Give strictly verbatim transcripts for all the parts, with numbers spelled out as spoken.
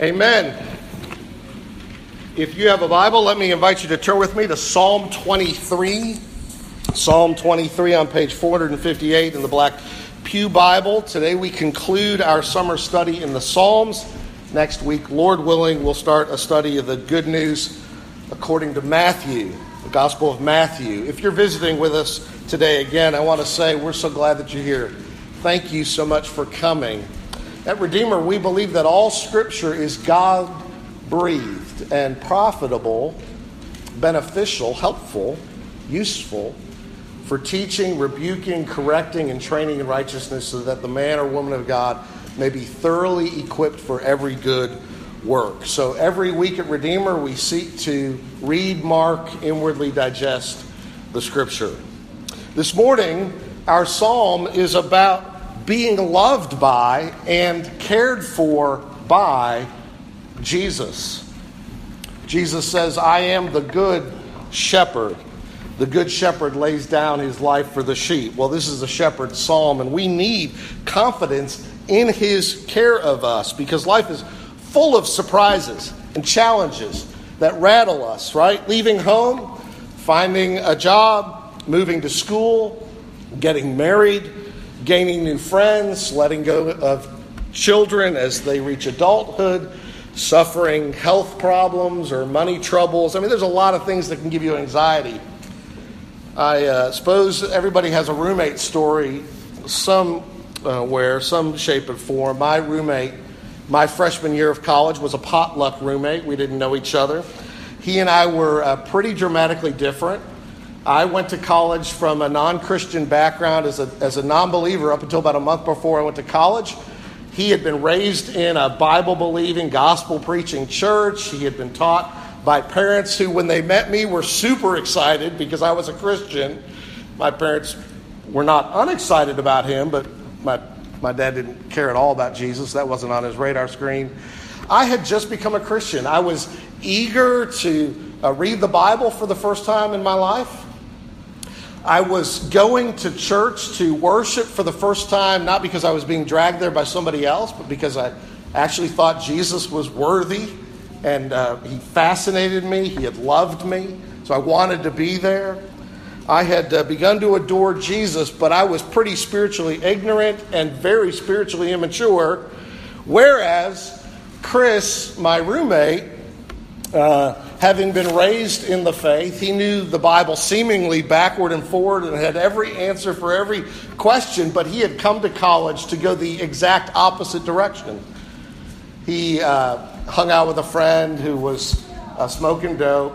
Amen. If you have a Bible, let me invite you to turn with me to Psalm twenty-three. Psalm twenty-three on page four fifty-eight in the Black Pew Bible. Today we conclude our summer study in the Psalms. Next week, Lord willing, we'll start a study of the good news according to Matthew, the Gospel of Matthew. If you're visiting with us today again, I want to say we're so glad that you're here. Thank you so much for coming. At Redeemer, we believe that all Scripture is God-breathed and profitable, beneficial, helpful, useful for teaching, rebuking, correcting, and training in righteousness so that the man or woman of God may be thoroughly equipped for every good work. So every week at Redeemer, we seek to read, mark, inwardly digest the Scripture. This morning, our psalm is about being loved by and cared for by Jesus. Jesus says, "I am the good shepherd. The good shepherd lays down his life for the sheep." Well, this is a shepherd's psalm, and we need confidence in his care of us because life is full of surprises and challenges that rattle us, right? Leaving home, finding a job, moving to school, getting married, gaining new friends, letting go of children as they reach adulthood, suffering health problems or money troubles. I mean, there's a lot of things that can give you anxiety. I uh, suppose everybody has a roommate story somewhere, some shape and form. My roommate, my freshman year of college, was a potluck roommate. We didn't know each other. He and I were uh, pretty dramatically different. I went to college from a non-Christian background as a, as a non-believer up until about a month before I went to college. He had been raised in a Bible-believing, gospel-preaching church. He had been taught by parents who, when they met me, were super excited because I was a Christian. My parents were not unexcited about him, but my my dad didn't care at all about Jesus. That wasn't on his radar screen. I had just become a Christian. I was eager to uh, read the Bible for the first time in my life. I was going to church to worship for the first time, not because I was being dragged there by somebody else, but because I actually thought Jesus was worthy. And uh, he fascinated me. He had loved me. So I wanted to be there. I had uh, begun to adore Jesus, but I was pretty spiritually ignorant and very spiritually immature. Whereas Chris, my roommate, uh, having been raised in the faith, he knew the Bible seemingly backward and forward and had every answer for every question. But he had come to college to go the exact opposite direction. He uh, hung out with a friend who was uh, smoking dope.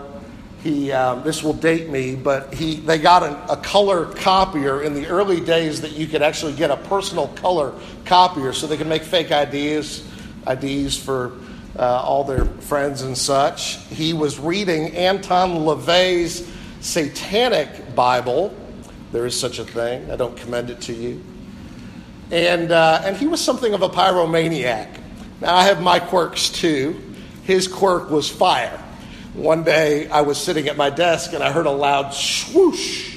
He um, this will date me, but he they got an, a color copier in the early days that you could actually get a personal color copier, so they could make fake I Ds I Ds for uh, all their friends and such. He was reading Anton LaVey's Satanic Bible. There is such a thing. I don't commend it to you. And uh, and he was something of a pyromaniac. Now, I have my quirks, too. His quirk was fire. One day, I was sitting at my desk, and I heard a loud swoosh.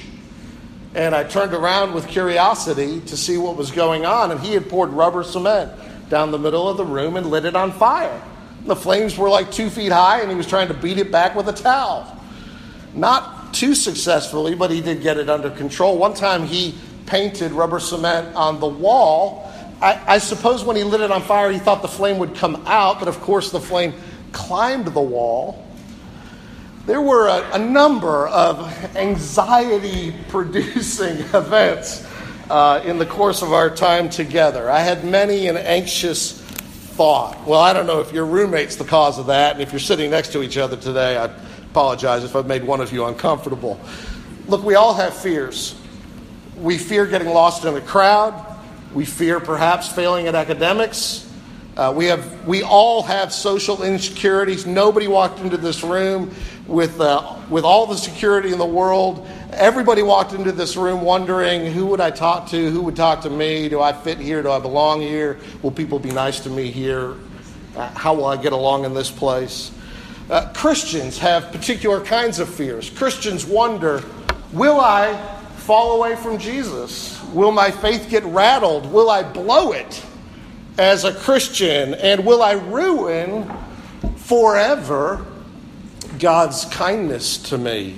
And I turned around with curiosity to see what was going on, and he had poured rubber cement down the middle of the room and lit it on fire. The flames were like two feet high, and he was trying to beat it back with a towel. Not too successfully, but he did get it under control. One time, he painted rubber cement on the wall. I, I suppose when he lit it on fire, he thought the flame would come out, but of course the flame climbed the wall. There were a, a number of anxiety-producing events uh, in the course of our time together. I had many an anxious thought. Well, I don't know if your roommate's the cause of that, and if you're sitting next to each other today, I apologize if I've made one of you uncomfortable. Look, we all have fears. We fear getting lost in a crowd. We fear perhaps failing at academics. Uh, we have, we all have social insecurities. Nobody walked into this room with uh, with all the security in the world. Everybody walked into this room wondering, who would I talk to? Who would talk to me? Do I fit here? Do I belong here? Will people be nice to me here? Uh, how will I get along in this place? Uh, Christians have particular kinds of fears. Christians wonder, will I fall away from Jesus? Will my faith get rattled? Will I blow it? as a Christian? And will I ruin forever God's kindness to me?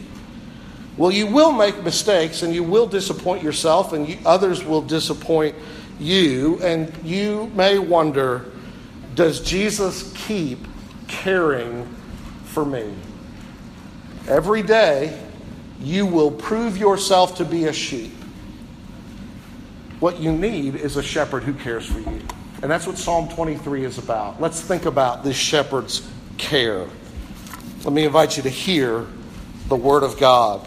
Well, you will make mistakes, and you will disappoint yourself, and you, others will disappoint you. And you may wonder, does Jesus keep caring for me? Every day, you will prove yourself to be a sheep. What you need is a shepherd who cares for you. And that's what Psalm twenty-three is about. Let's think about this shepherd's care. Let me invite you to hear the word of God.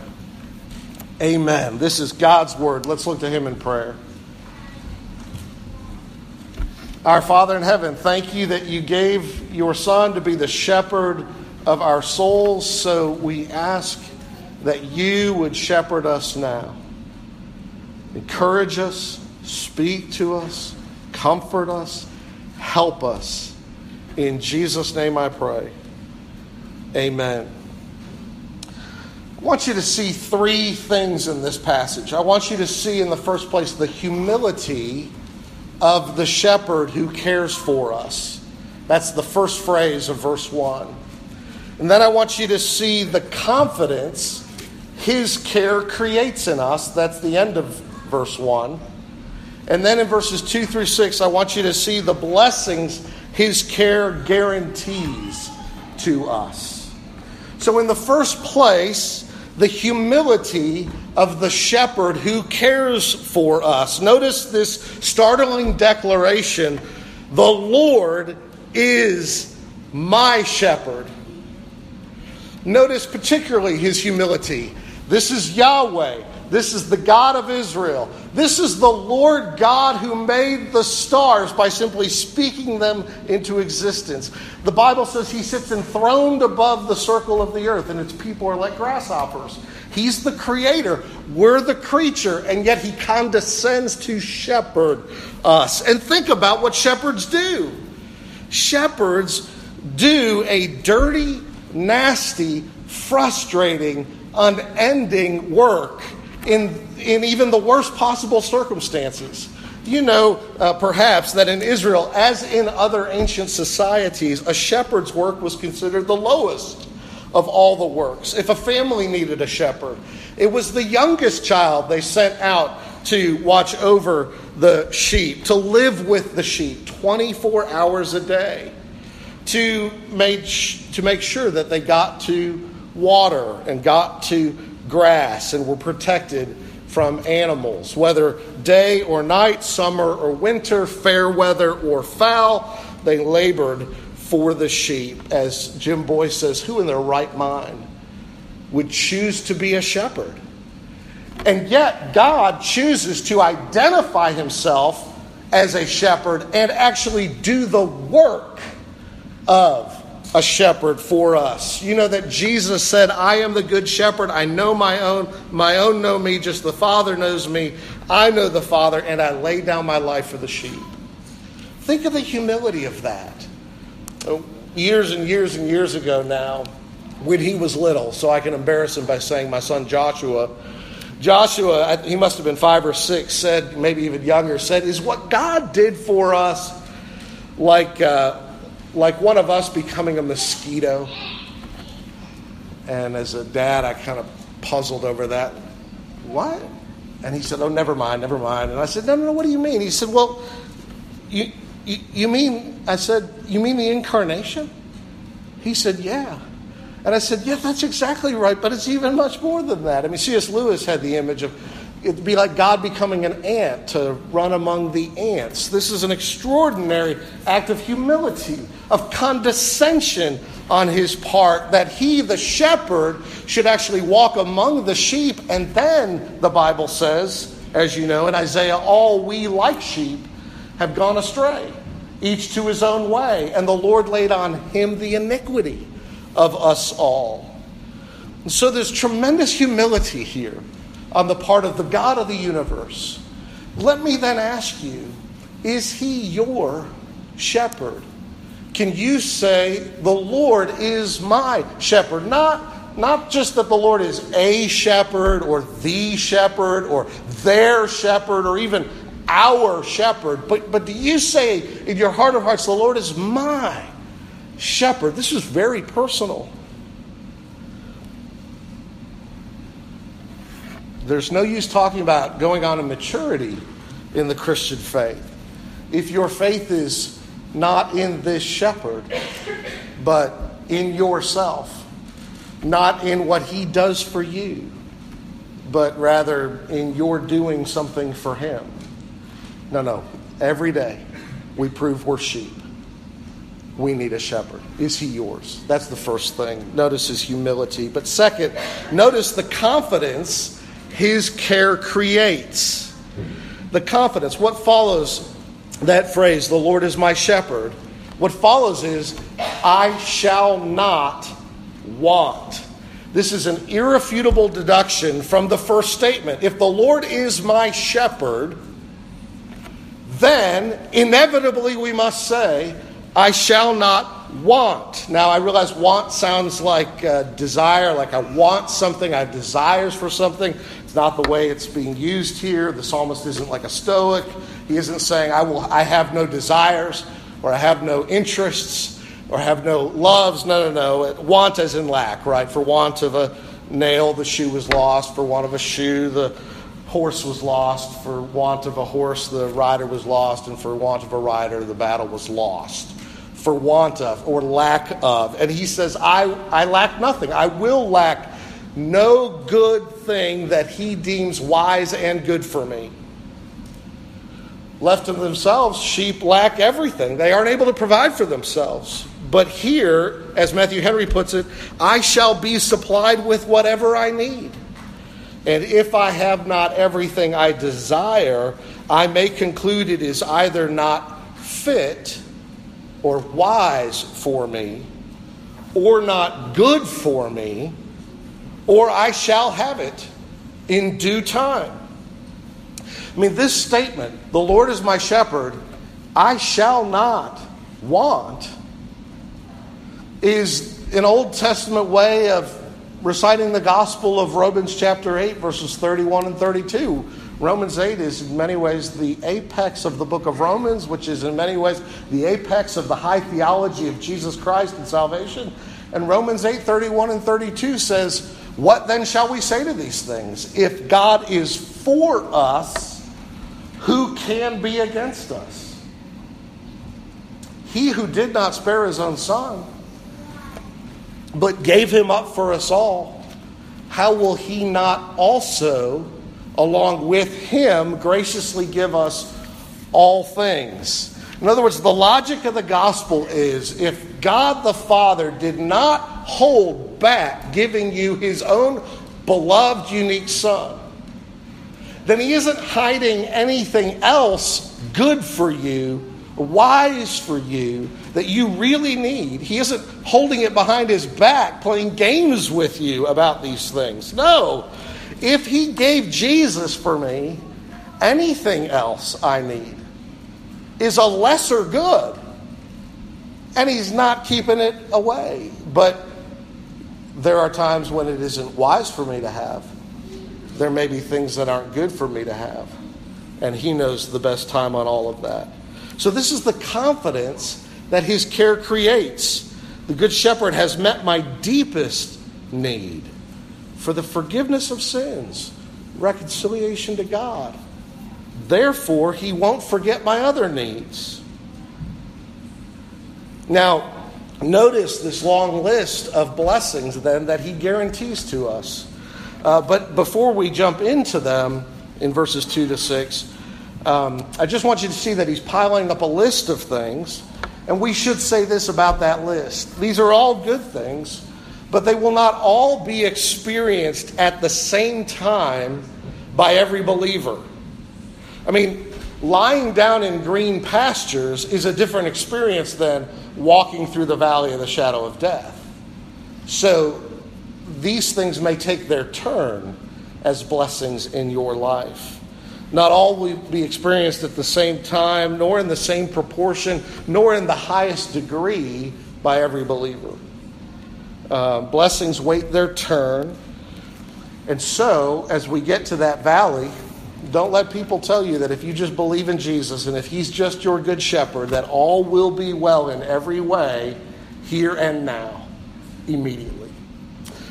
Amen. This is God's word. Let's look to him in prayer. Our Father in heaven, thank you that you gave your Son to be the shepherd of our souls, so we ask that you would shepherd us now. Encourage us, speak to us, comfort us, help us. In Jesus' name I pray. Amen. I want you to see three things in this passage. I want you to see, in the first place, the humility of the shepherd who cares for us. That's the first phrase of verse one. And then I want you to see the confidence his care creates in us. That's the end of verse one. And then in verses two through six, I want you to see the blessings his care guarantees to us. So in the first place, the humility of the shepherd who cares for us. Notice this startling declaration: the Lord is my shepherd. Notice particularly his humility. This is Yahweh. This is the God of Israel. This is the Lord God who made the stars by simply speaking them into existence. The Bible says he sits enthroned above the circle of the earth, and its people are like grasshoppers. He's the creator. We're the creature, and yet he condescends to shepherd us. And think about what shepherds do. Shepherds do a dirty, nasty, frustrating, unending work in in even the worst possible circumstances. You know, uh, perhaps, that in Israel, as in other ancient societies, a shepherd's work was considered the lowest of all the works. If a family needed a shepherd, it was the youngest child they sent out to watch over the sheep, to live with the sheep twenty-four hours a day, to make to make sure that they got to water and got to grass and were protected from animals, whether day or night, summer or winter, fair weather or foul. They labored for the sheep. As Jim Boyce says, who in their right mind would choose to be a shepherd? And yet God chooses to identify himself as a shepherd and actually do the work of a shepherd for us. You know that Jesus said, I am the good shepherd. I know my own. My own know me, just the Father knows me. I know the Father, and I lay down my life for the sheep. Think of the humility of that. Oh, years and years and years ago now, when he was little, so I can embarrass him by saying my son Joshua, Joshua, he must have been five or six, said, maybe even younger, said, is what God did for us like uh, like one of us becoming a mosquito? And as a dad, I kind of puzzled over that. What? And he said, oh, never mind, never mind. And I said, no, no, no, what do you mean? He said, well, you, you, you mean, I said, you mean the incarnation? He said, yeah. And I said, yeah, that's exactly right, but it's even much more than that. I mean, C S Lewis had the image of, it'd be like God becoming an ant to run among the ants. This is an extraordinary act of humility, of condescension on his part, that he, the shepherd, should actually walk among the sheep. And then the Bible says, as you know, in Isaiah, all we like sheep have gone astray, each to his own way. And the Lord laid on him the iniquity of us all. And so there's tremendous humility here on the part of the God of the universe. Let me then ask you, is he your shepherd? Can you say, the Lord is my shepherd? Not, not just that the Lord is a shepherd or the shepherd or their shepherd or even our shepherd, but, but do you say in your heart of hearts, the Lord is my shepherd? This is very personal. There's no use talking about going on in maturity in the Christian faith if your faith is not in this shepherd, but in yourself. Not in what he does for you, but rather in your doing something for him. No, no. Every day we prove we're sheep. We need a shepherd. Is he yours? That's the first thing. Notice his humility. But second, notice the confidence his care creates. The confidence. What follows that phrase, the Lord is my shepherd, what follows is, I shall not want. This is an irrefutable deduction from the first statement. If the Lord is my shepherd, then inevitably we must say, I shall not want. Now, I realize want sounds like uh, desire, like I want something, I have desires for something. It's not the way it's being used here. The psalmist isn't like a Stoic. He isn't saying, I will, I have no desires, or I have no interests, or I have no loves. No, no, no. Want as in lack, right? For want of a nail, the shoe was lost. For want of a shoe, the horse was lost. For want of a horse, the rider was lost. And for want of a rider, the battle was lost. For want of, or lack of. And he says, I, I lack nothing. I will lack no good thing that he deems wise and good for me. Left to themselves, sheep lack everything. They aren't able to provide for themselves. But here, as Matthew Henry puts it, I shall be supplied with whatever I need. And if I have not everything I desire, I may conclude it is either not fit or wise for me, or not good for me, or I shall have it in due time. I mean, this statement, the Lord is my shepherd, I shall not want, is an Old Testament way of reciting the gospel of Romans chapter eight, verses thirty-one and thirty-two. Romans eight is in many ways the apex of the book of Romans, which is in many ways the apex of the high theology of Jesus Christ and salvation. And Romans eight, thirty-one and thirty-two says, what then shall we say to these things? If God is for us, who can be against us? He who did not spare his own son, but gave him up for us all, how will he not also, along with him, graciously give us all things? In other words, the logic of the gospel is, if God the Father did not hold back giving you his own beloved, unique son, then he isn't hiding anything else good for you, wise for you, that you really need. He isn't holding it behind his back, playing games with you about these things. No, if he gave Jesus for me, anything else I need is a lesser good. And he's not keeping it away. But there are times when it isn't wise for me to have. There may be things that aren't good for me to have. And he knows the best time on all of that. So this is the confidence that his care creates. The good shepherd has met my deepest need for the forgiveness of sins, reconciliation to God. Therefore, he won't forget my other needs. Now, notice this long list of blessings then that he guarantees to us. Uh, but before we jump into them in verses two to six, um, I just want you to see that he's piling up a list of things. And we should say this about that list. These are all good things, but they will not all be experienced at the same time by every believer. I mean, lying down in green pastures is a different experience than walking through the valley of the shadow of death. So these things may take their turn as blessings in your life. Not all will be experienced at the same time, nor in the same proportion, nor in the highest degree by every believer. Uh, blessings wait their turn. And so, as we get to that valley, don't let people tell you that if you just believe in Jesus and if he's just your good shepherd, that all will be well in every way, here and now, immediately.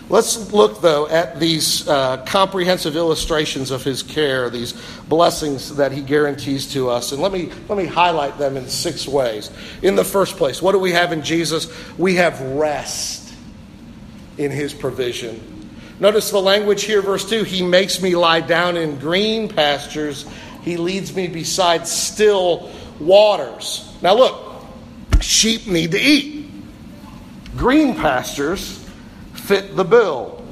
Let's look, though, at these uh, comprehensive illustrations of his care, these blessings that he guarantees to us. And let me let me highlight them in six ways. In the first place, what do we have in Jesus? We have rest in his provision. Notice the language here, verse two. He makes me lie down in green pastures. He leads me beside still waters. Now look, sheep need to eat. Green pastures fit the bill.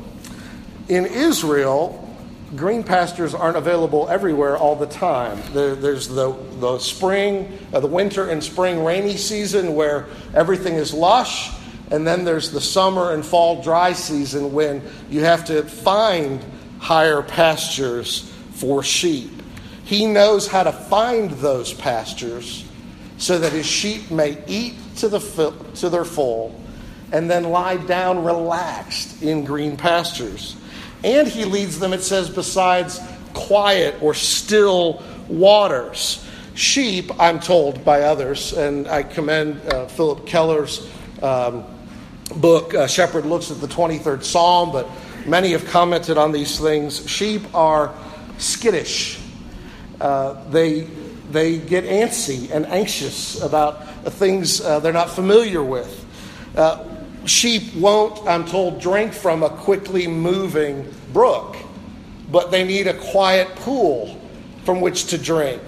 In Israel, green pastures aren't available everywhere all the time. There, there's the, the spring, uh, the winter and spring rainy season where everything is lush, and then there's the summer and fall dry season when you have to find higher pastures for sheep. He knows how to find those pastures so that his sheep may eat to the to their full, and then lie down relaxed in green pastures. And he leads them, it says, besides quiet or still waters. Sheep, I'm told by others, and I commend uh, Philip Keller's um, book, uh, Shepherd Looks at the twenty-third Psalm, but many have commented on these things. Sheep are skittish. Uh, they, they get antsy and anxious about things uh, they're not familiar with. Uh, sheep won't, I'm told, drink from a quickly moving brook, but they need a quiet pool from which to drink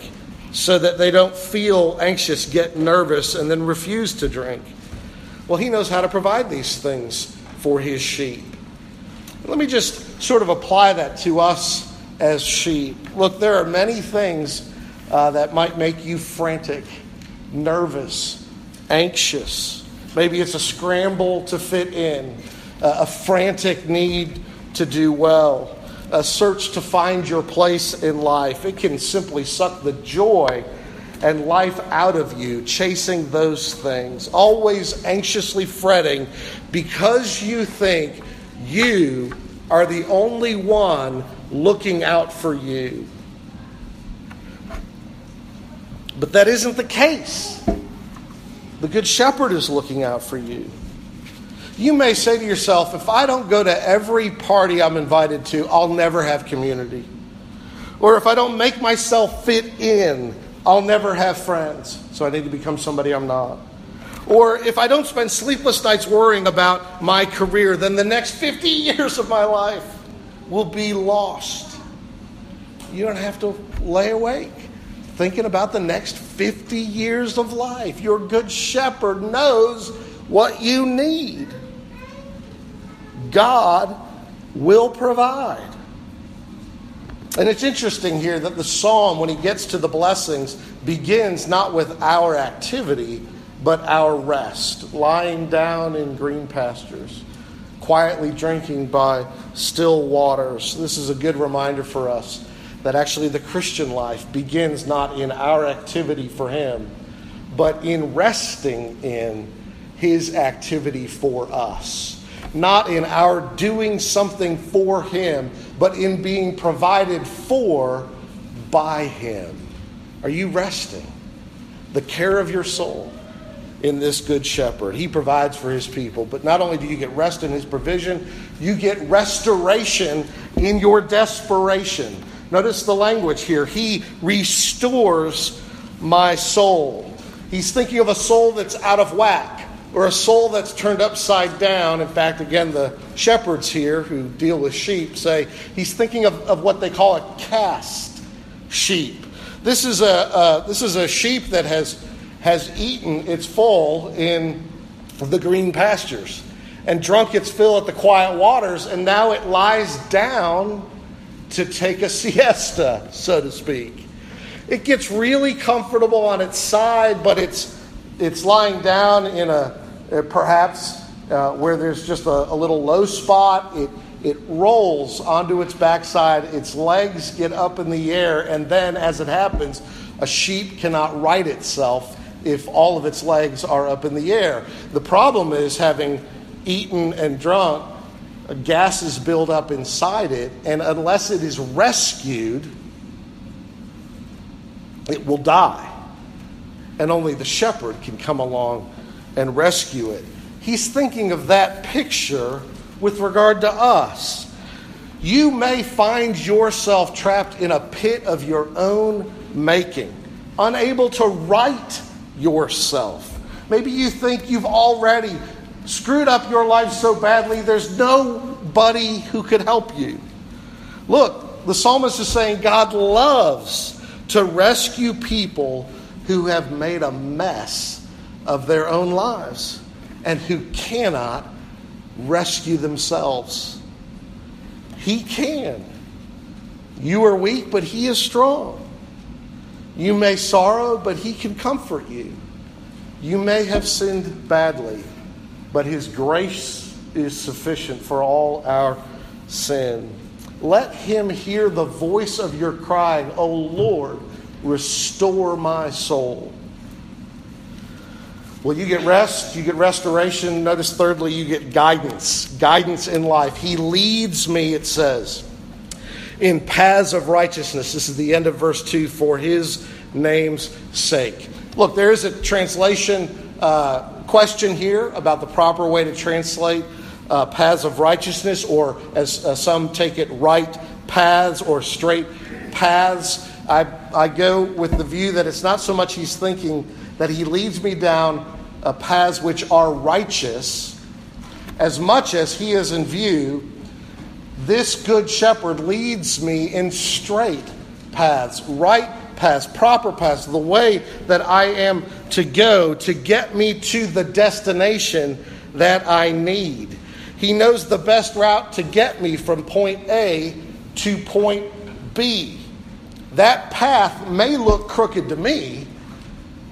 so that they don't feel anxious, get nervous, and then refuse to drink. Well, he knows how to provide these things for his sheep. Let me just sort of apply that to us as sheep. Look, there are many things uh, that might make you frantic, nervous, anxious. Maybe it's a scramble to fit in, a frantic need to do well, a search to find your place in life. It can simply suck the joy and life out of you, chasing those things, always anxiously fretting because you think you are the only one looking out for you. But that isn't the case. The Good Shepherd is looking out for you. You may say to yourself, if I don't go to every party I'm invited to, I'll never have community. Or if I don't make myself fit in, I'll never have friends. So I need to become somebody I'm not. Or if I don't spend sleepless nights worrying about my career, then the next fifty years of my life will be lost. You don't have to lay awake thinking about the next fifty years of life. Your Good Shepherd knows what you need. God will provide. And it's interesting here that the psalm, when he gets to the blessings, begins not with our activity, but our rest. Lying down in green pastures, quietly drinking by still waters. This is a good reminder for us that actually the Christian life begins not in our activity for him, but in resting in his activity for us. Not in our doing something for him, but in being provided for by him. Are you resting? The care of your soul, in this good shepherd. He provides for his people. But not only do you get rest in his provision, you get restoration in your desperation. Notice the language here. He restores my soul. He's thinking of a soul that's out of whack, or a soul that's turned upside down. In fact, again, the shepherds here who deal with sheep say he's thinking of, of what they call a cast sheep. This is a uh, this is a sheep that has has eaten its full in the green pastures and drunk its fill at the quiet waters, and now it lies down to take a siesta, so to speak. It gets really comfortable on its side, but it's it's lying down in a, a perhaps uh, where there's just a, a little low spot. It it rolls onto its backside. Its legs get up in the air, and then, as it happens, a sheep cannot right itself if all of its legs are up in the air. The problem is, having eaten and drunk, gases build up inside it, and unless it is rescued, it will die. And only the shepherd can come along and rescue it. He's thinking of that picture with regard to us. You may find yourself trapped in a pit of your own making, unable to right yourself. Maybe you think you've already screwed up your life so badly there's nobody who could help you. Look, the psalmist is saying God loves to rescue people who have made a mess of their own lives and who cannot rescue themselves. He can. You are weak, but he is strong. You may sorrow, but he can comfort you. You may have sinned badly, but his grace is sufficient for all our sin. Let him hear the voice of your crying, O Lord, restore my soul. Well, you get rest, you get restoration. Notice thirdly, you get guidance, guidance in life. He leads me, it says, in paths of righteousness. This is the end of verse two, for his name's sake. Look, there is a translation uh question here about the proper way to translate uh, paths of righteousness, or as uh, some take it, right paths or straight paths. I, I go with the view that it's not so much he's thinking that he leads me down uh, paths which are righteous, as much as he is in view, this good shepherd leads me in straight paths, right paths, proper paths, the way that I am to go to get me to the destination that I need. He knows the best route to get me from point A to point B. That path may look crooked to me,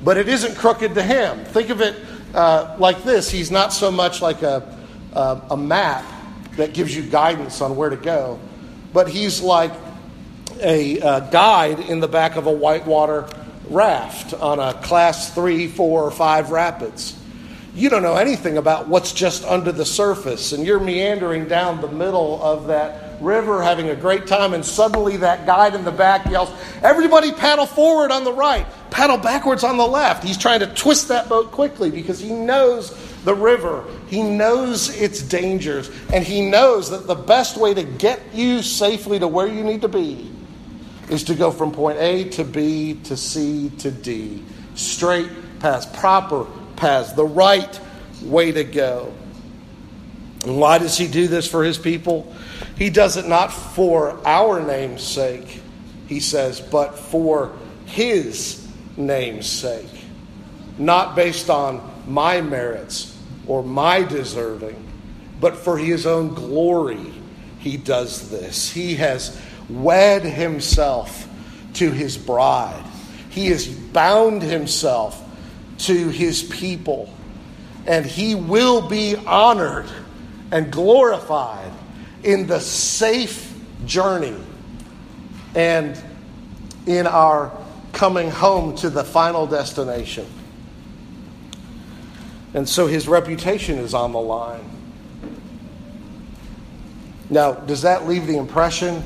but it isn't crooked to him. Think of it uh, like this. He's not so much like a, a, a map that gives you guidance on where to go, but he's like a uh, guide in the back of a whitewater raft on a class three, four, or five rapids. You don't know anything about what's just under the surface, and you're meandering down the middle of that river having a great time, and suddenly that guide in the back yells, everybody paddle forward on the right, paddle backwards on the left. He's trying to twist that boat quickly because he knows the river, he knows its dangers, and he knows that the best way to get you safely to where you need to be is to go from point A to B to C to D. Straight paths, proper paths, the right way to go. And why does he do this for his people? He does it not for our name's sake, he says, but for his name's sake. Not based on my merits or my deserving, but for his own glory he does this. He has wed himself to his bride. He has bound himself to his people. And he will be honored and glorified in the safe journey and in our coming home to the final destination. And so his reputation is on the line. Now, does that leave the impression?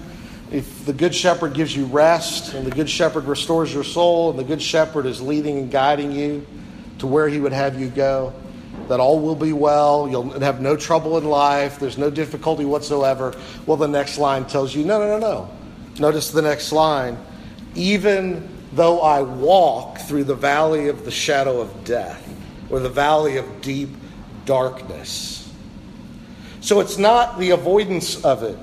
If the good shepherd gives you rest, and the good shepherd restores your soul, and the good shepherd is leading and guiding you to where he would have you go, that all will be well, you'll have no trouble in life, there's no difficulty whatsoever. Well, the next line tells you, no, no, no, no. Notice the next line. Even though I walk through the valley of the shadow of death, or the valley of deep darkness. So it's not the avoidance of it.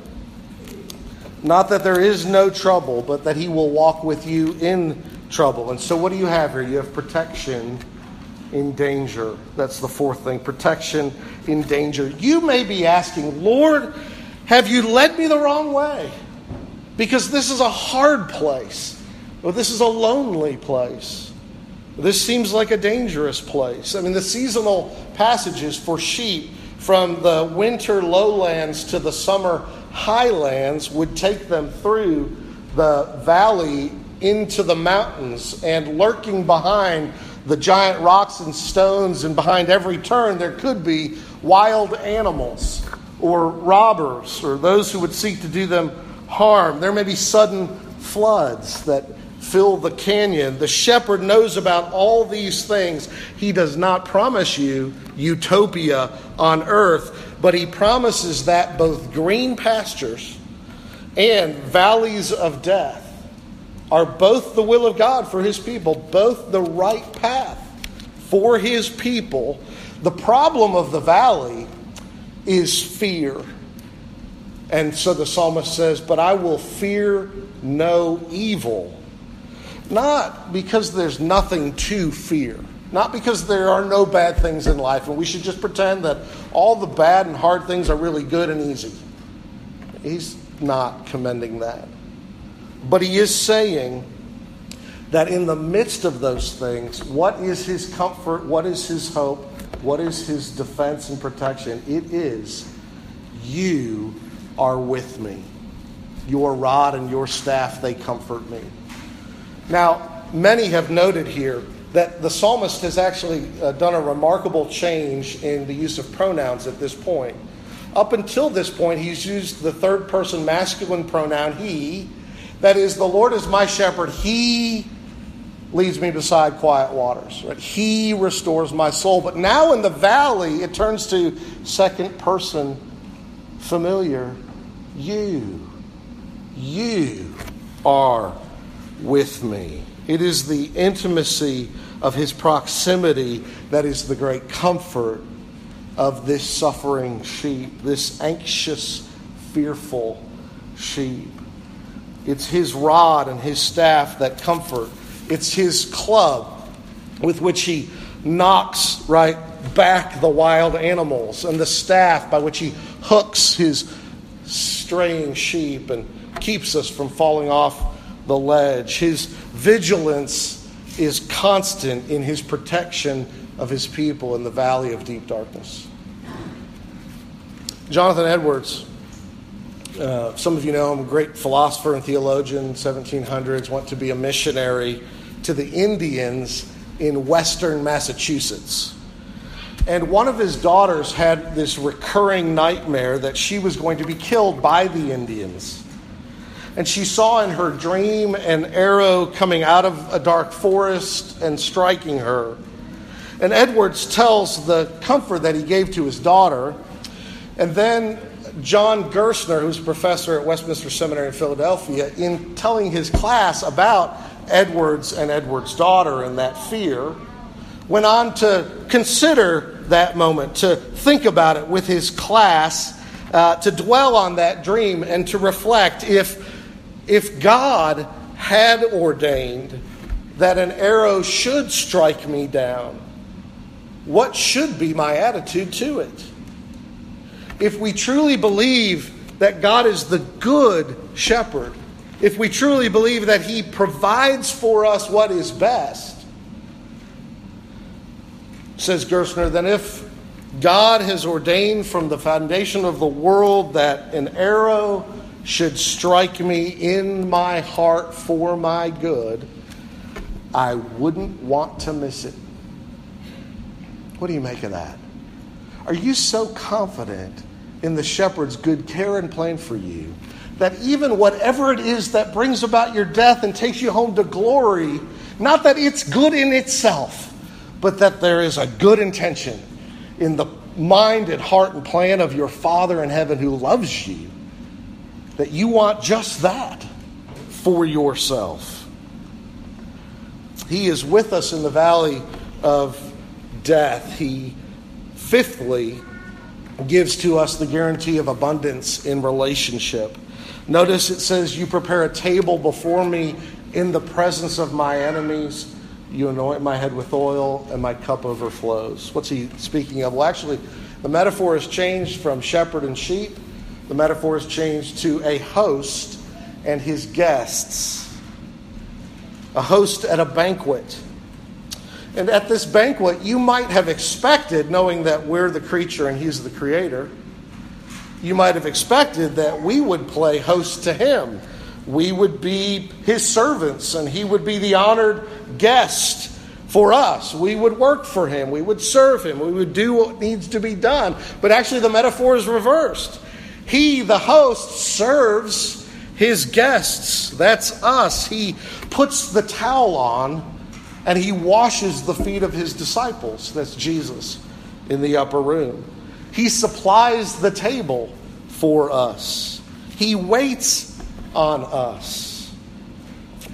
Not that there is no trouble, but that he will walk with you in trouble. And so what do you have here? You have protection in danger. That's the fourth thing. Protection in danger. You may be asking, Lord, have you led me the wrong way? Because this is a hard place. Or this is a lonely place. This seems like a dangerous place. I mean, the seasonal passages for sheep from the winter lowlands to the summer highlands would take them through the valley into the mountains, and lurking behind the giant rocks and stones and behind every turn there could be wild animals or robbers or those who would seek to do them harm. There may be sudden floods that fill the canyon. The shepherd knows about all these things. He does not promise you utopia on earth, but he promises that both green pastures and valleys of death are both the will of God for his people, both the right path for his people. The problem of the valley is fear. And so the psalmist says, but I will fear no evil. Not because there's nothing to fear. Not because there are no bad things in life and we should just pretend that all the bad and hard things are really good and easy. He's not commending that. But he is saying that in the midst of those things, what is his comfort? What is his hope? What is his defense and protection? It is, you are with me. Your rod and your staff, they comfort me. Now, many have noted here that the psalmist has actually done a remarkable change in the use of pronouns at this point. Up until this point, he's used the third person masculine pronoun, he. That is, the Lord is my shepherd. He leads me beside quiet waters. Right? He restores my soul. But now in the valley, it turns to second person familiar. You, you are with me. It is the intimacy of his proximity that is the great comfort of this suffering sheep, this anxious, fearful sheep. It's his rod and his staff that comfort. It's his club with which he knocks right back the wild animals, and the staff by which he hooks his straying sheep and keeps us from falling off the ledge. His vigilance is constant in his protection of his people in the valley of deep darkness. Jonathan Edwards, uh, some of you know him, great philosopher and theologian, seventeen hundreds, went to be a missionary to the Indians in western Massachusetts. And one of his daughters had this recurring nightmare that she was going to be killed by the Indians. And she saw in her dream an arrow coming out of a dark forest and striking her. And Edwards tells the comfort that he gave to his daughter. And then John Gerstner, who's a professor at Westminster Seminary in Philadelphia, in telling his class about Edwards and Edwards' daughter and that fear, went on to consider that moment, to think about it with his class, uh, to dwell on that dream and to reflect if If God had ordained that an arrow should strike me down, what should be my attitude to it? If we truly believe that God is the good shepherd, if we truly believe that he provides for us what is best, says Gerstner, then if God has ordained from the foundation of the world that an arrow should strike me in my heart for my good, I wouldn't want to miss it. What do you make of that? Are you so confident in the shepherd's good care and plan for you that even whatever it is that brings about your death and takes you home to glory, not that it's good in itself, but that there is a good intention in the mind and heart and plan of your Father in heaven who loves you, that you want just that for yourself. He is with us in the valley of death. He, fifthly, gives to us the guarantee of abundance in relationship. Notice it says, you prepare a table before me in the presence of my enemies. You anoint my head with oil, and my cup overflows. What's he speaking of? Well, actually, the metaphor has changed from shepherd and sheep. The metaphor has changed to a host and his guests. A host at a banquet. And at this banquet, you might have expected, knowing that we're the creature and he's the creator, you might have expected that we would play host to him. We would be his servants, and he would be the honored guest for us. We would work for him. We would serve him. We would do what needs to be done. But actually, the metaphor is reversed. He, the host, serves his guests. That's us. He puts the towel on, and he washes the feet of his disciples. That's Jesus in the upper room. He supplies the table for us. He waits on us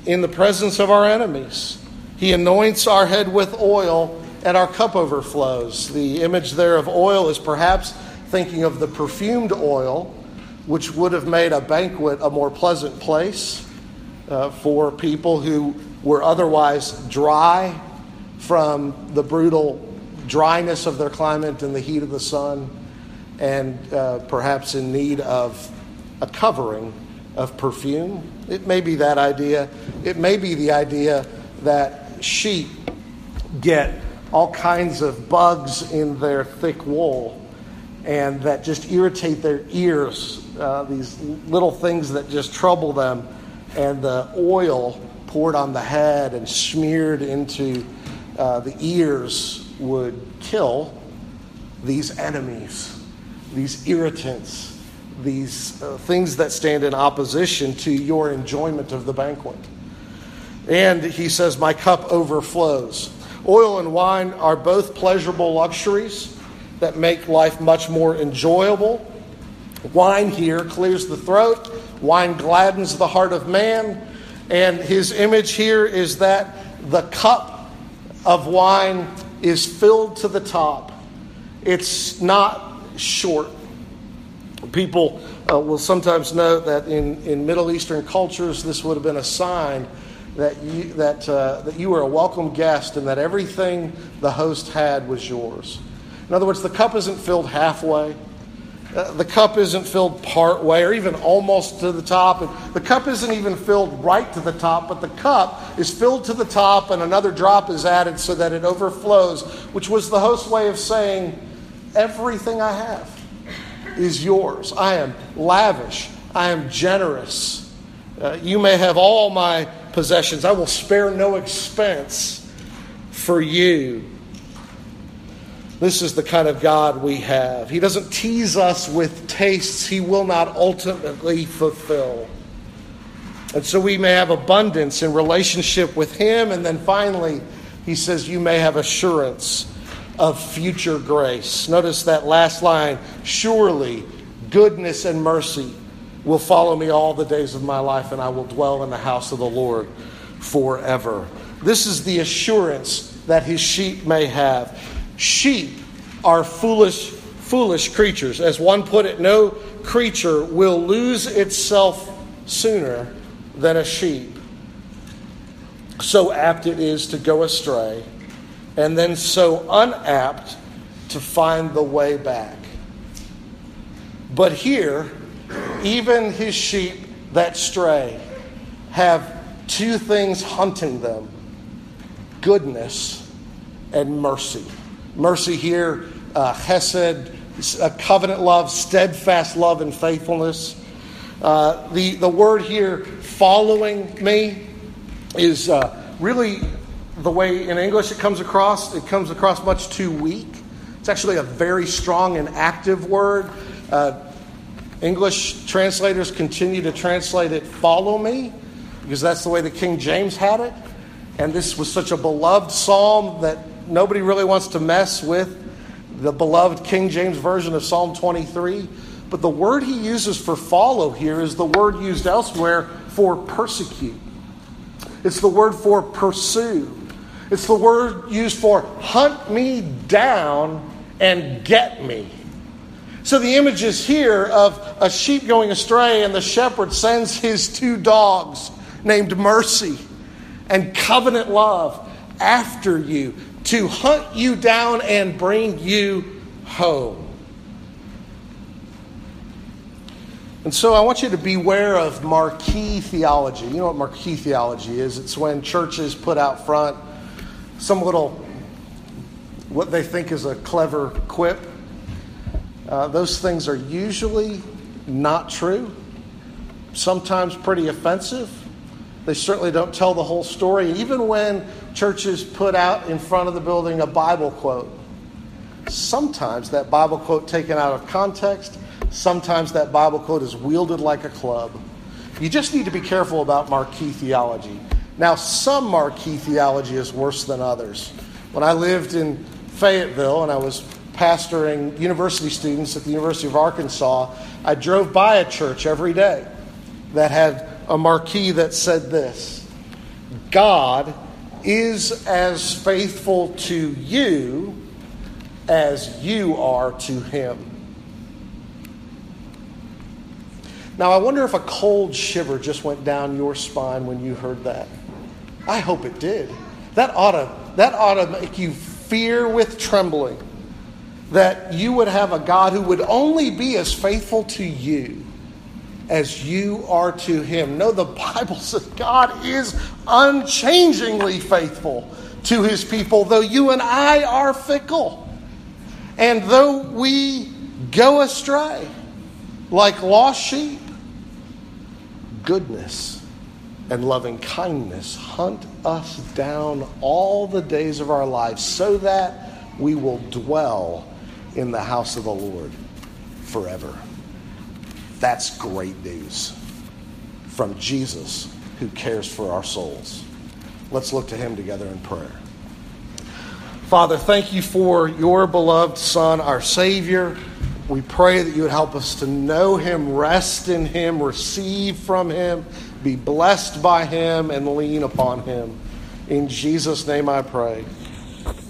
in the presence of our enemies. He anoints our head with oil, and our cup overflows. The image there of oil is perhaps thinking of the perfumed oil, which would have made a banquet a more pleasant place uh, for people who were otherwise dry from the brutal dryness of their climate and the heat of the sun, and uh, perhaps in need of a covering of perfume. It may be that idea. It may be the idea that sheep get all kinds of bugs in their thick wool and that just irritate their ears, uh, these little things that just trouble them, and the oil poured on the head and smeared into uh, the ears would kill these enemies, these irritants, these uh, things that stand in opposition to your enjoyment of the banquet. And he says, my cup overflows. Oil and wine are both pleasurable luxuries that make life much more enjoyable. Wine here clears the throat. Wine gladdens the heart of man. And his image here is that the cup of wine is filled to the top. It's not short. People uh, will sometimes note that in, in Middle Eastern cultures, this would have been a sign that you, that, uh, that you were a welcome guest and that everything the host had was yours. In other words, the cup isn't filled halfway. The cup isn't filled part way or even almost to the top. The cup isn't even filled right to the top, but the cup is filled to the top and another drop is added so that it overflows, which was the host's way of saying, everything I have is yours. I am lavish. I am generous. Uh, you may have all my possessions. I will spare no expense for you. This is the kind of God we have. He doesn't tease us with tastes he will not ultimately fulfill. And so we may have abundance in relationship with him. And then finally, he says, you may have assurance of future grace. Notice that last line, surely goodness and mercy will follow me all the days of my life, and I will dwell in the house of the Lord forever. This is the assurance that his sheep may have. Sheep are foolish, foolish creatures. As one put it, no creature will lose itself sooner than a sheep. So apt it is to go astray, and then so unapt to find the way back. But here, even his sheep that stray have two things hunting them: goodness and mercy. Mercy here, uh, chesed, a covenant love, steadfast love and faithfulness. Uh, the, the word here, following me, is uh, really the way in English it comes across. It comes across much too weak. It's actually a very strong and active word. Uh, English translators continue to translate it, follow me, because that's the way the King James had it. And this was such a beloved psalm that nobody really wants to mess with the beloved King James Version of Psalm twenty-three. But the word he uses for follow here is the word used elsewhere for persecute. It's the word for pursue. It's the word used for hunt me down and get me. So the image is here of a sheep going astray, and the shepherd sends his two dogs named Mercy and Covenant Love after you to hunt you down and bring you home. And so I want you to beware of marquee theology. You know what marquee theology is? It's when churches put out front some little, what they think is a clever quip. Uh, those things are usually not true, sometimes pretty offensive. They certainly don't tell the whole story. Even when churches put out in front of the building a Bible quote, sometimes that Bible quote taken out of context, sometimes that Bible quote is wielded like a club. You just need to be careful about marquee theology. Now, some marquee theology is worse than others. When I lived in Fayetteville and I was pastoring university students at the University of Arkansas, I drove by a church every day that had a marquee that said this: God is as faithful to you as you are to him. Now, I wonder if a cold shiver just went down your spine when you heard that. I hope it did. That ought to, that ought to make you fear with trembling, that you would have a God who would only be as faithful to you as you are to him. No, the Bible says God is unchangingly faithful to his people, though you and I are fickle, and though we go astray like lost sheep. Goodness and loving kindness hunt us down all the days of our lives, so that we will dwell in the house of the Lord forever. That's great news from Jesus, who cares for our souls. Let's look to him together in prayer. Father, thank you for your beloved Son, our Savior. We pray that you would help us to know him, rest in him, receive from him, be blessed by him, and lean upon him. In Jesus' name I pray.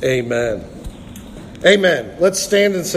Amen. Amen. Let's stand and say